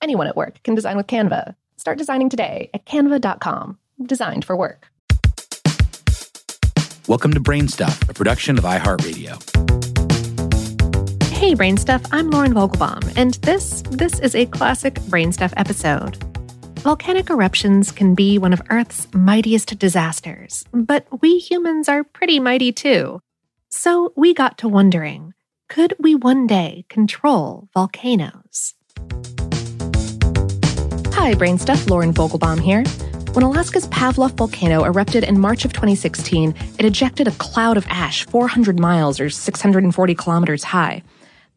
Anyone at work can design with Canva. Start designing today at canva.com. Designed for work. Welcome to Brainstuff, a production of iHeartRadio. Hey, Brainstuff, I'm Lauren Vogelbaum, and this is a classic Brainstuff episode. Volcanic eruptions can be one of Earth's mightiest disasters, but we humans are pretty mighty too. So we got to wondering, could we one day control volcanoes? Hi, Brainstuff. Lauren Vogelbaum here. When Alaska's Pavlof volcano erupted in March of 2016, it ejected a cloud of ash 400 miles or 640 kilometers high.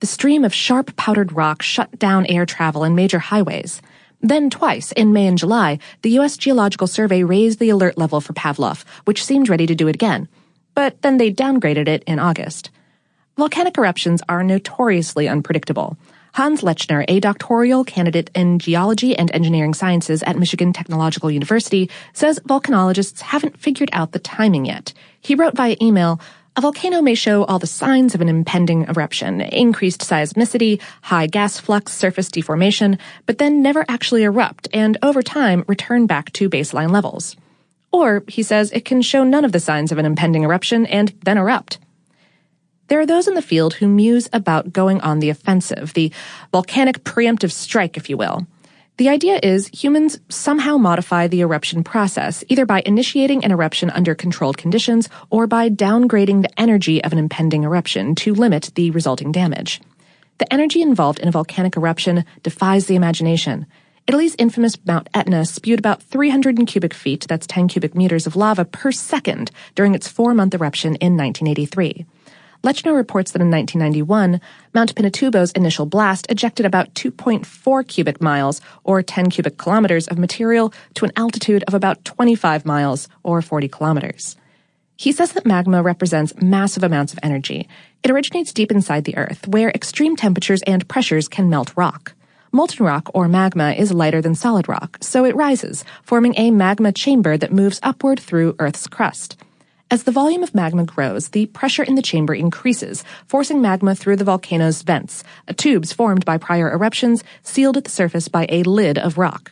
The stream of sharp powdered rock shut down air travel and major highways. Then twice, in May and July, the U.S. Geological Survey raised the alert level for Pavlof, which seemed ready to do it again. But then they downgraded it in August. Volcanic eruptions are notoriously unpredictable. Hans Lechner, a doctoral candidate in geology and engineering sciences at Michigan Technological University, says volcanologists haven't figured out the timing yet. He wrote via email, "A volcano may show all the signs of an impending eruption, increased seismicity, high gas flux, surface deformation, but then never actually erupt and over time return back to baseline levels." Or, he says, it can show none of the signs of an impending eruption and then erupt. There are those in the field who muse about going on the offensive, the volcanic preemptive strike, if you will. The idea is humans somehow modify the eruption process, either by initiating an eruption under controlled conditions or by downgrading the energy of an impending eruption to limit the resulting damage. The energy involved in a volcanic eruption defies the imagination. Italy's infamous Mount Etna spewed about 300 cubic feet, that's 10 cubic meters of lava per second, during its 4-month eruption in 1983. Lechner reports that in 1991, Mount Pinatubo's initial blast ejected about 2.4 cubic miles, or 10 cubic kilometers, of material to an altitude of about 25 miles, or 40 kilometers. He says that magma represents massive amounts of energy. It originates deep inside the Earth, where extreme temperatures and pressures can melt rock. Molten rock, or magma, is lighter than solid rock, so it rises, forming a magma chamber that moves upward through Earth's crust. As the volume of magma grows, the pressure in the chamber increases, forcing magma through the volcano's vents, tubes formed by prior eruptions sealed at the surface by a lid of rock.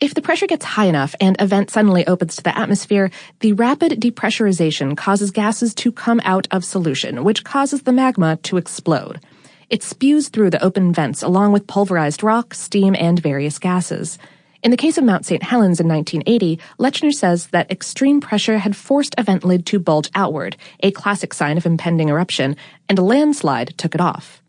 If the pressure gets high enough and a vent suddenly opens to the atmosphere, the rapid depressurization causes gases to come out of solution, which causes the magma to explode. It spews through the open vents along with pulverized rock, steam, and various gases. In the case of Mount St. Helens in 1980, Lechner says that extreme pressure had forced a vent lid to bulge outward, a classic sign of impending eruption, and a landslide took it off.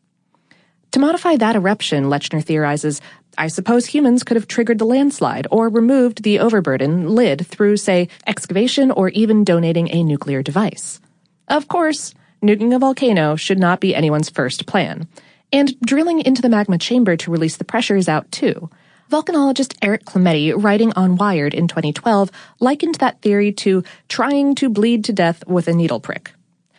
To modify that eruption, Lechner theorizes, I suppose humans could have triggered the landslide or removed the overburden lid through, say, excavation or even donating a nuclear device. Of course, nuking a volcano should not be anyone's first plan. And drilling into the magma chamber to release the pressure is out, too. Volcanologist Eric Klemetti, writing on Wired in 2012, likened that theory to trying to bleed to death with a needle prick.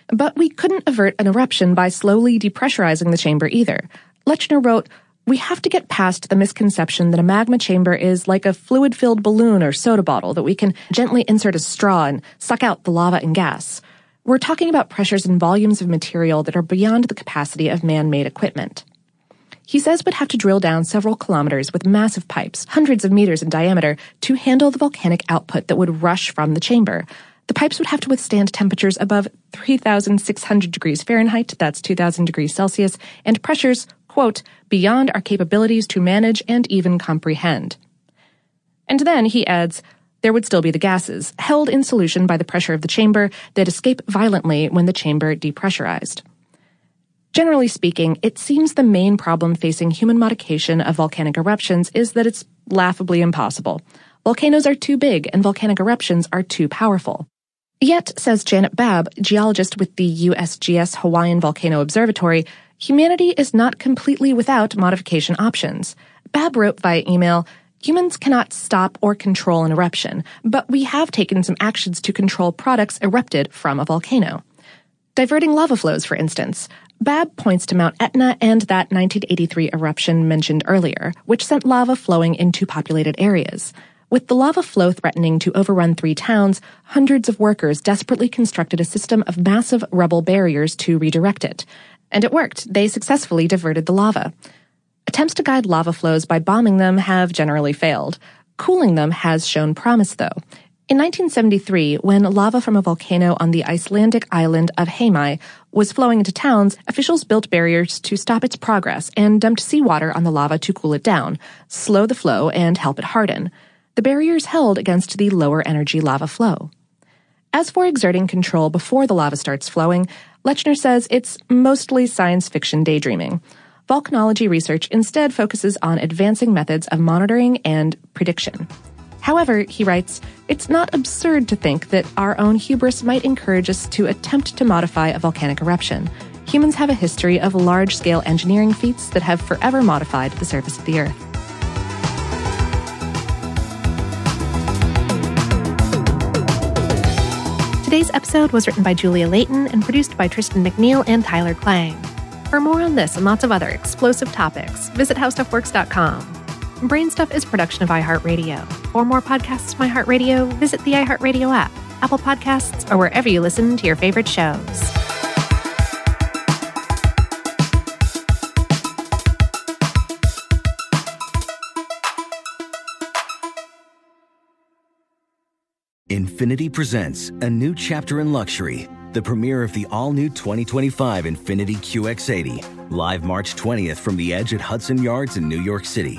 But we couldn't avert an eruption by slowly depressurizing the chamber either. Lechner wrote, "We have to get past the misconception that a magma chamber is like a fluid-filled balloon or soda bottle that we can gently insert a straw and suck out the lava and gas. We're talking about pressures and volumes of material that are beyond the capacity of man-made equipment." He says we'd have to drill down several kilometers with massive pipes, hundreds of meters in diameter, to handle the volcanic output that would rush from the chamber. The pipes would have to withstand temperatures above 3,600 degrees Fahrenheit, that's 2,000 degrees Celsius, and pressures, quote, beyond our capabilities to manage and even comprehend. And then, he adds, there would still be the gases, held in solution by the pressure of the chamber, that escape violently when the chamber depressurized. Generally speaking, it seems the main problem facing human modification of volcanic eruptions is that it's laughably impossible. Volcanoes are too big and volcanic eruptions are too powerful. Yet, says Janet Babb, geologist with the USGS Hawaiian Volcano Observatory, humanity is not completely without modification options. Babb wrote via email, "Humans cannot stop or control an eruption, but we have taken some actions to control products erupted from a volcano. Diverting lava flows, for instance. Babb points to Mount Etna and that 1983 eruption mentioned earlier, which sent lava flowing into populated areas. With the lava flow threatening to overrun 3 towns, hundreds of workers desperately constructed a system of massive rubble barriers to redirect it. And it worked. They successfully diverted the lava. Attempts to guide lava flows by bombing them have generally failed. Cooling them has shown promise, though. In 1973, when lava from a volcano on the Icelandic island of Heimaey was flowing into towns, officials built barriers to stop its progress and dumped seawater on the lava to cool it down, slow the flow, and help it harden. The barriers held against the lower-energy lava flow. As for exerting control before the lava starts flowing, Lechner says it's mostly science fiction daydreaming. Volcanology research instead focuses on advancing methods of monitoring and prediction. However, he writes, it's not absurd to think that our own hubris might encourage us to attempt to modify a volcanic eruption. Humans have a history of large-scale engineering feats that have forever modified the surface of the Earth. Today's episode was written by Julia Layton and produced by Tristan McNeil and Tyler Klang. For more on this and lots of other explosive topics, visit HowStuffWorks.com. BrainStuff is a production of iHeartRadio. For more podcasts from iHeartRadio, visit the iHeartRadio app, Apple Podcasts, or wherever you listen to your favorite shows. Infiniti presents a new chapter in luxury, the premiere of the all-new 2025 Infiniti QX80, live March 20th from the Edge at Hudson Yards in New York City.